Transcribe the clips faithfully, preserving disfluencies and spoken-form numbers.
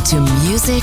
listening to Music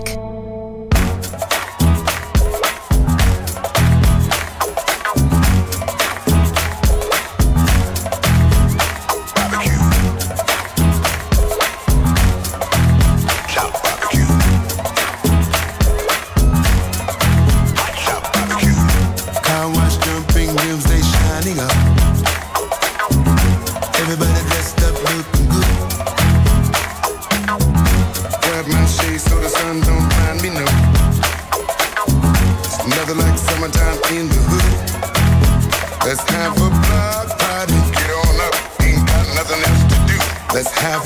Let's go.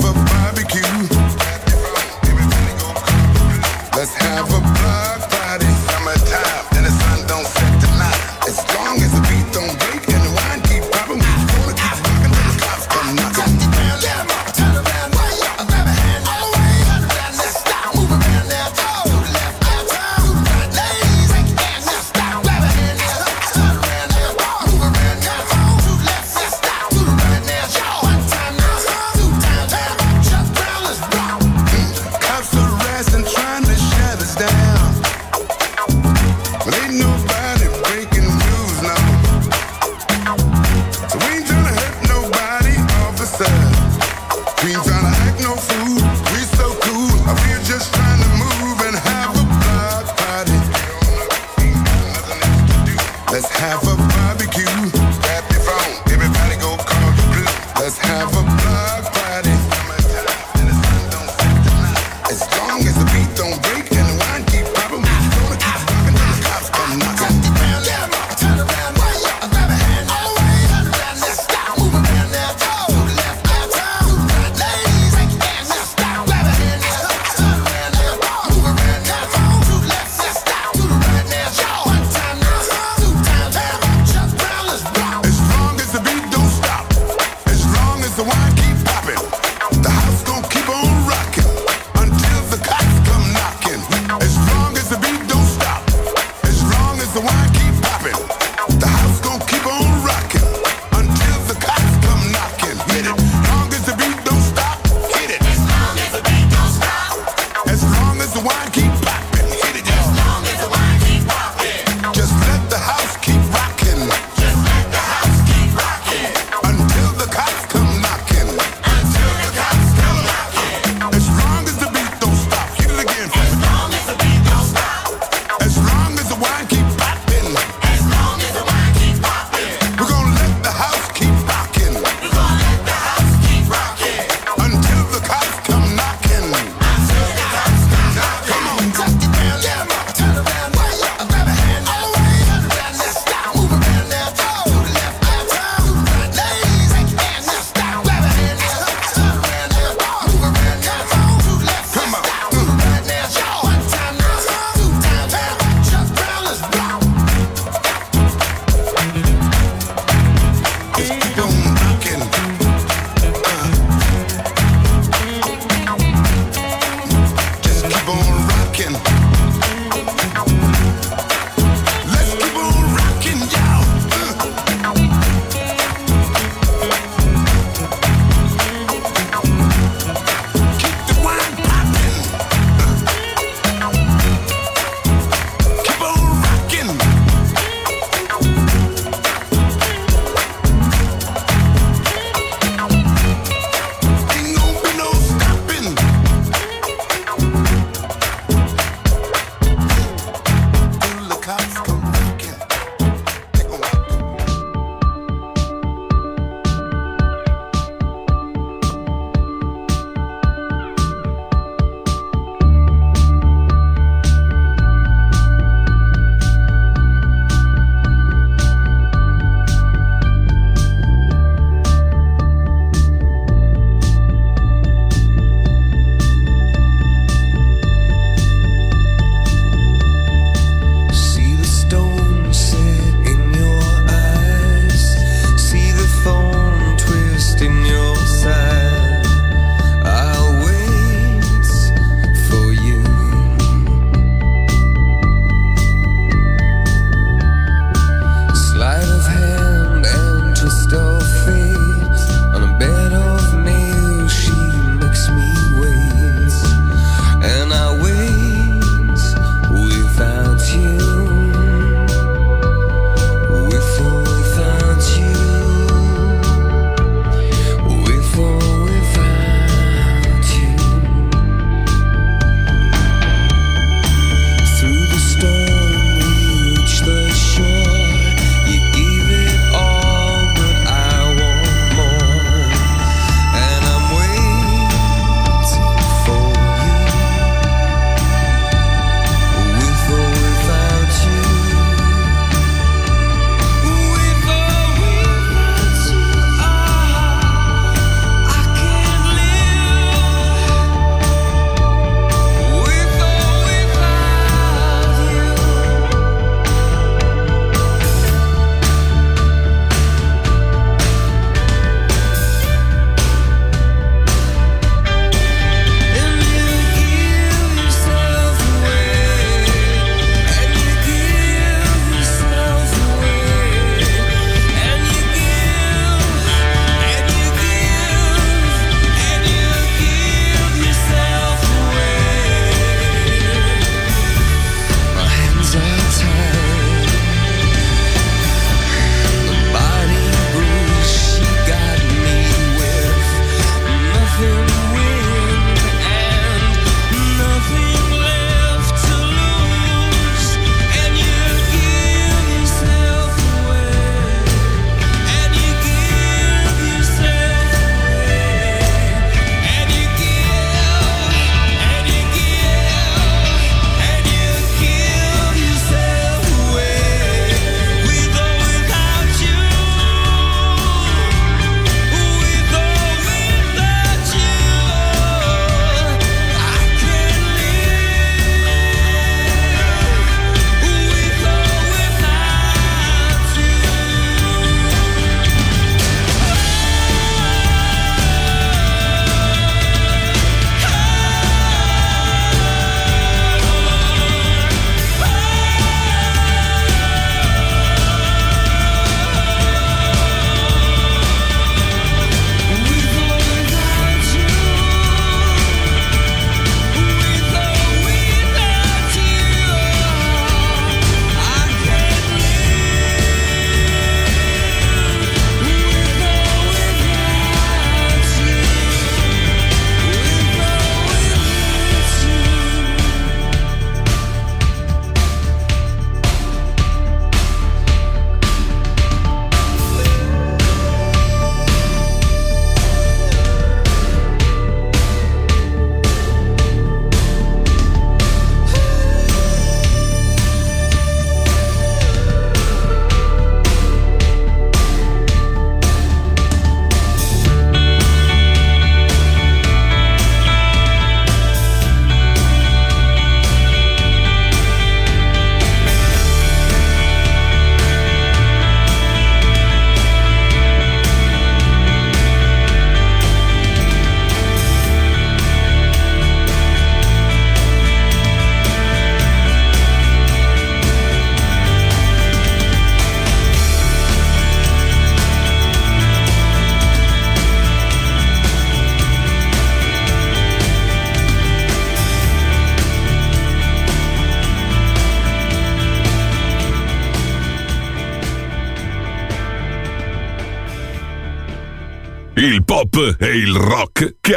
il pop e il rock che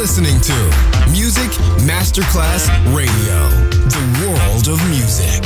Listening to Music Masterclass Radio, the world of music.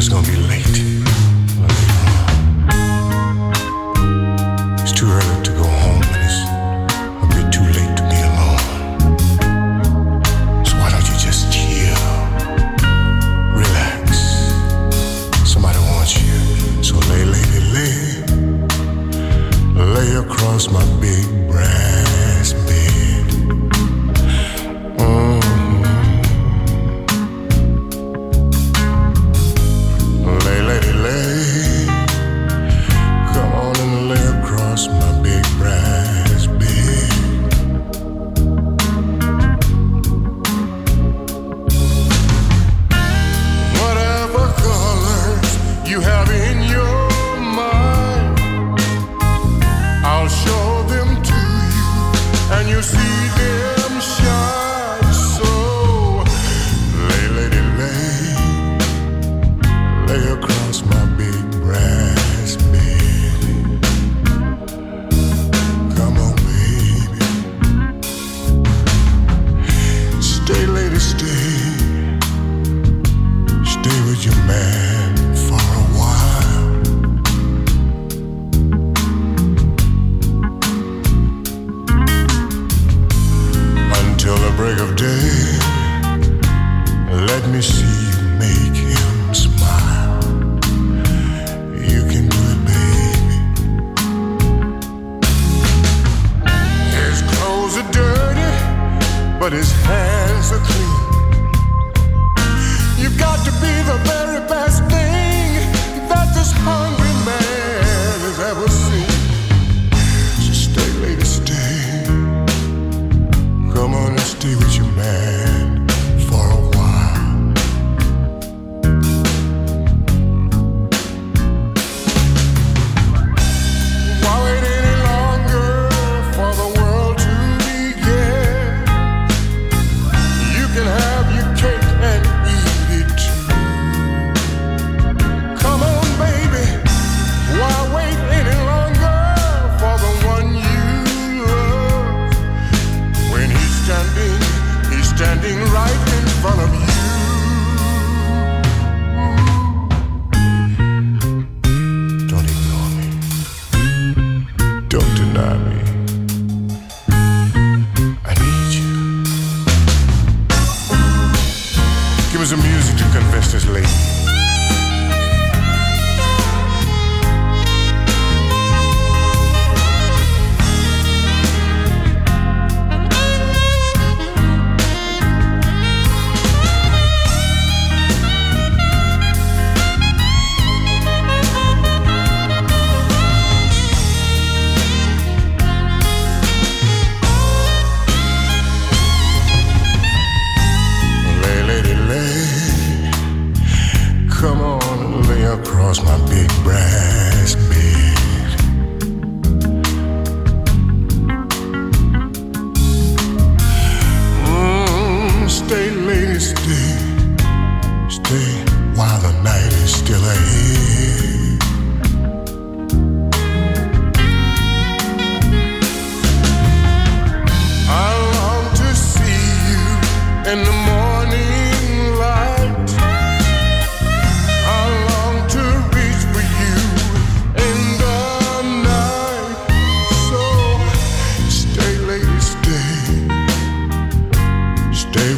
just gonna be late. It's too early to go home, and it's a bit too late to be alone. So why don't you just chill, relax? Somebody wants you, so lay, lay, lay, lay, lay across my big brass bed.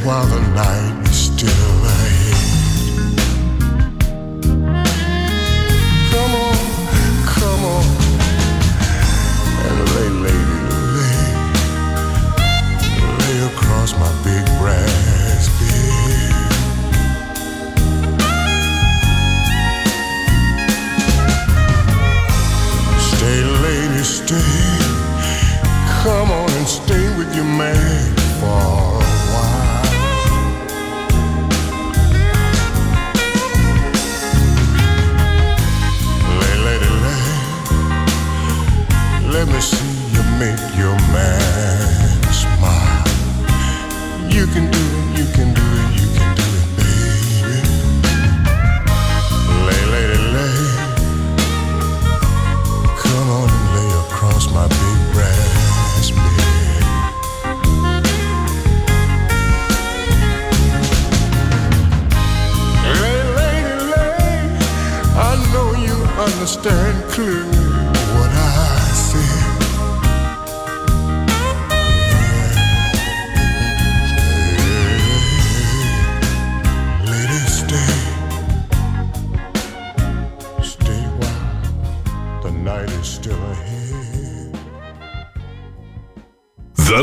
While the night is still ahead. understand clearly what I feel. Stay, lady, stay. Stay while the night is still ahead. The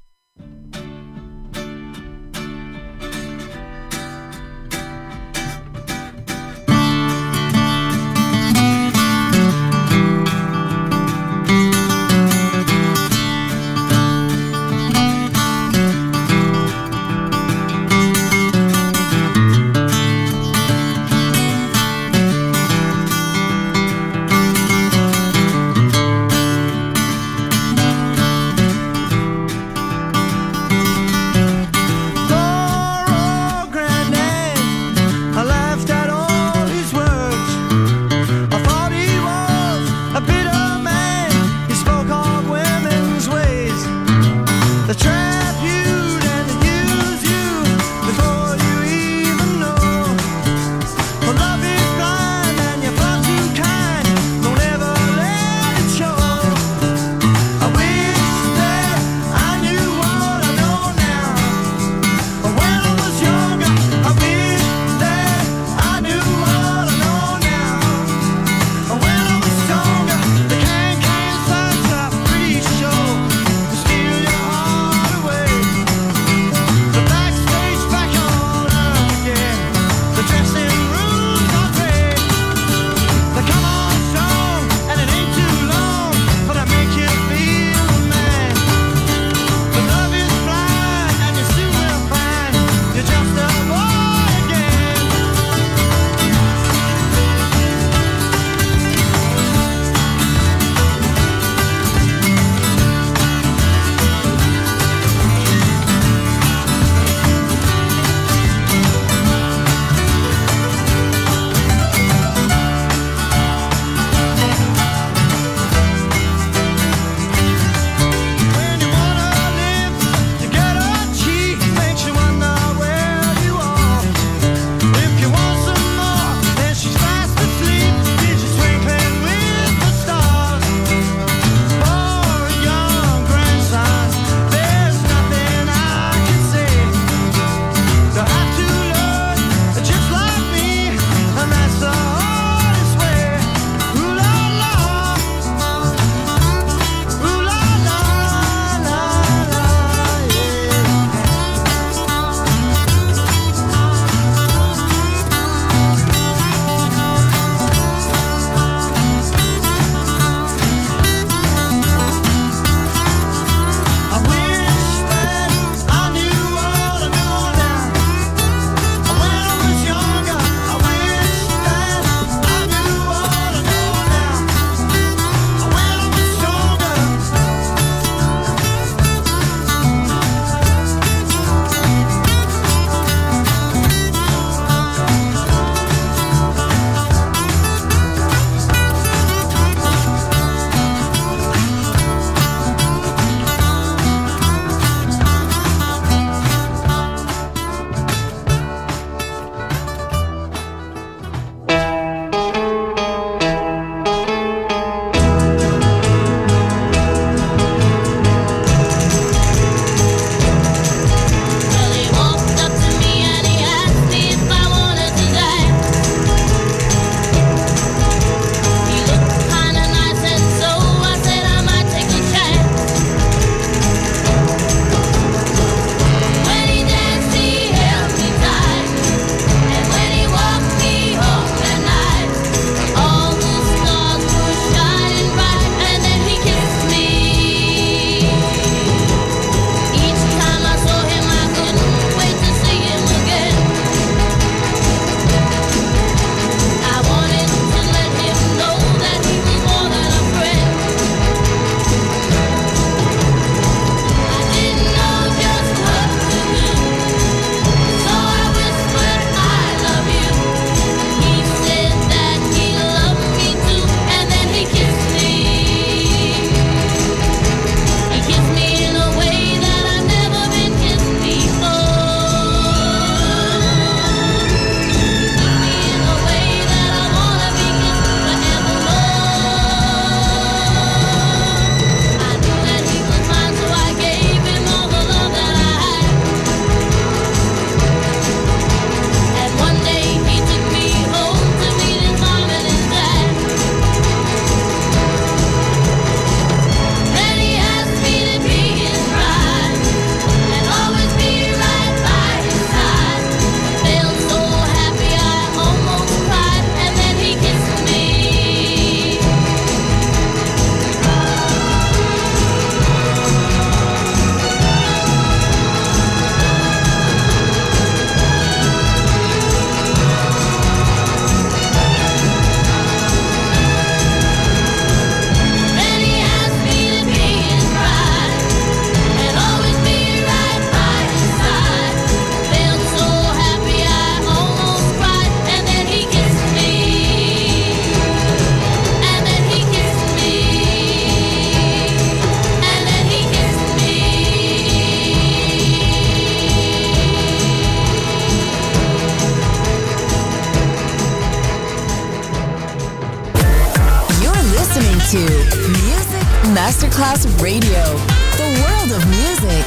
Masterclass Radio, the world of music.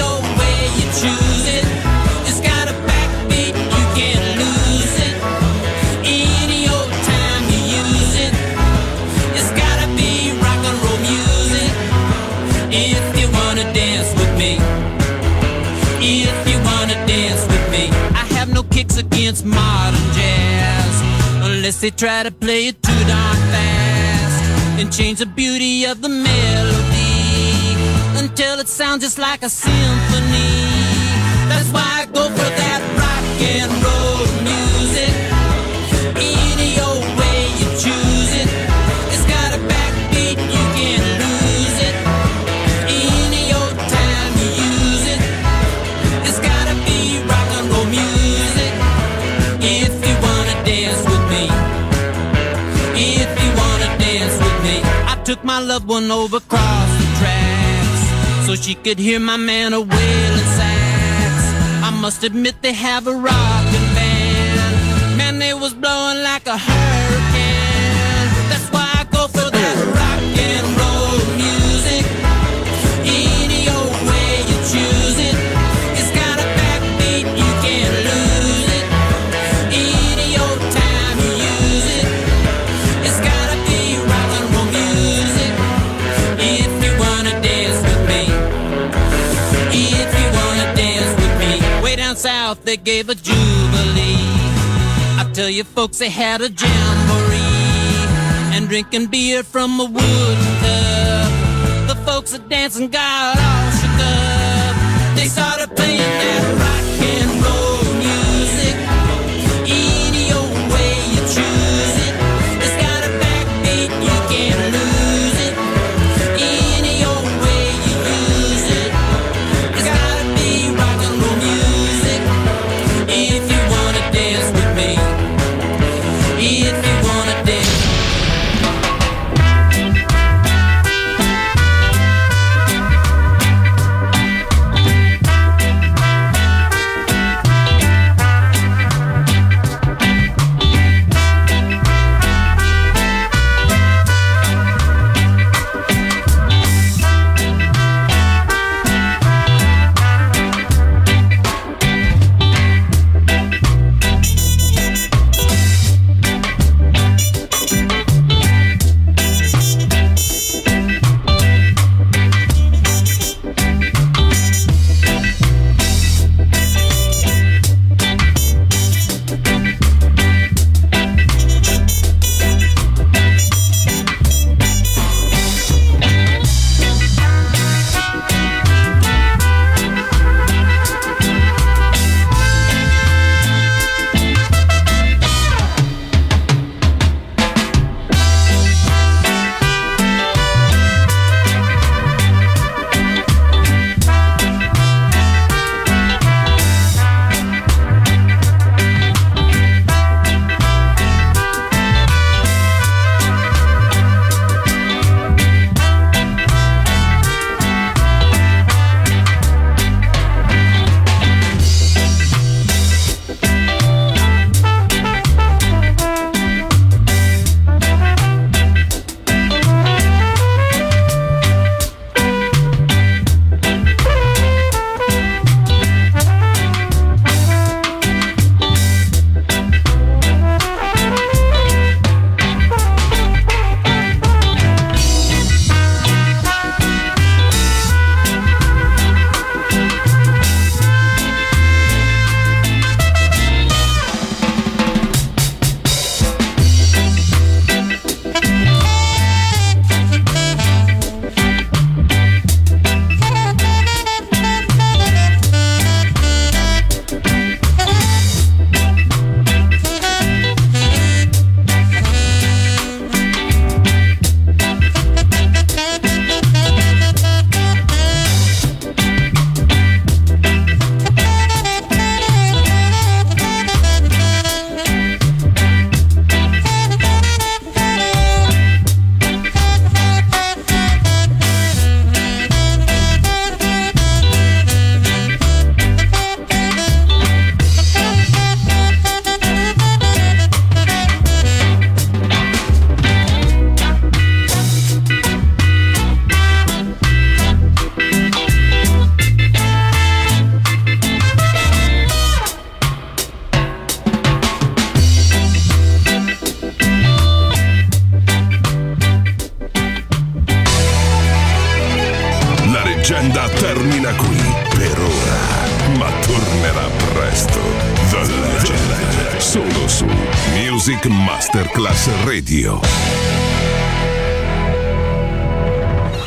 old way you choose it. It's got a backbeat, you can't lose it. Any old time you use it. It's gotta be rock and roll music. If you wanna dance with me. If you wanna dance with me. I have no kicks against modern jazz. Unless they try to play it too darn fast. And change the beauty of the melody. Until it sounds just like a symphony. That's why I go for that rock and roll music. Any old way you choose it. It's got a backbeat, you can't lose it. Any old time you use it. It's gotta be rock and roll music. If you wanna dance with me. If you wanna dance with me. I took my loved one over across the track. So she could hear my man a wailing sax. I must admit they have a rockin' band. Man, they was blowing like a hurricane. That's why I go for that rock and roll music. Any old way you choose it. It's got a backbeat, you can't lose it. Any old time you use it. It's gotta be rock and roll music. If you wanna dance with If you wanna dance with me. Way down south they gave a jubilee. I tell you folks they had a jamboree. And drinking beer from a wooden cup. The folks that dancing got all shook up. They started playing that rock and roll music. Any old way you choose it. It's got a backbeat you can't lose it. Any old way you use it. resto, The Legend, solo su Music Masterclass Radio.